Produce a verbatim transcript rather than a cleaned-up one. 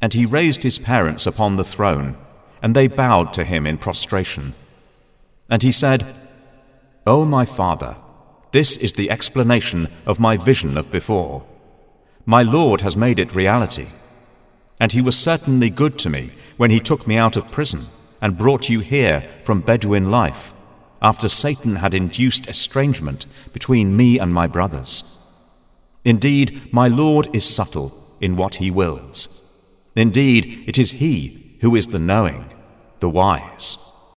And he raised his parents upon the throne, and they bowed to him in prostration. And he said, O my father, this is the explanation of my vision of before. My Lord has made it reality. And he was certainly good to me when he took me out of prison and brought you here from Bedouin life, after Satan had induced estrangement between me and my brothers. Indeed, my Lord is subtle in what he wills. Indeed, it is he who is the knowing, the wise.